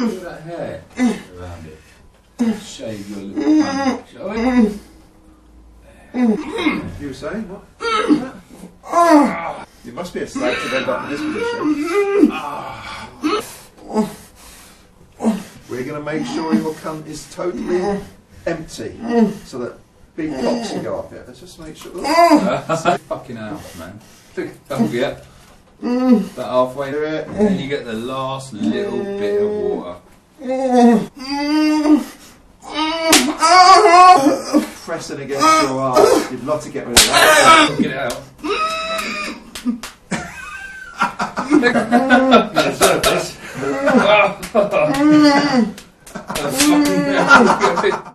Look at that hair around it. Shave your little hand, shall we? There. You were saying what? Oh. It must be a slave to end up in this position. Oh. We're going to make sure your cunt is totally empty so that big box can go up here. Let's just make sure. Fucking half, man. Don't get that halfway through it, and then you get the last little bit of water. Pressing against your arse. You'd love to get rid of that. Get it out. That's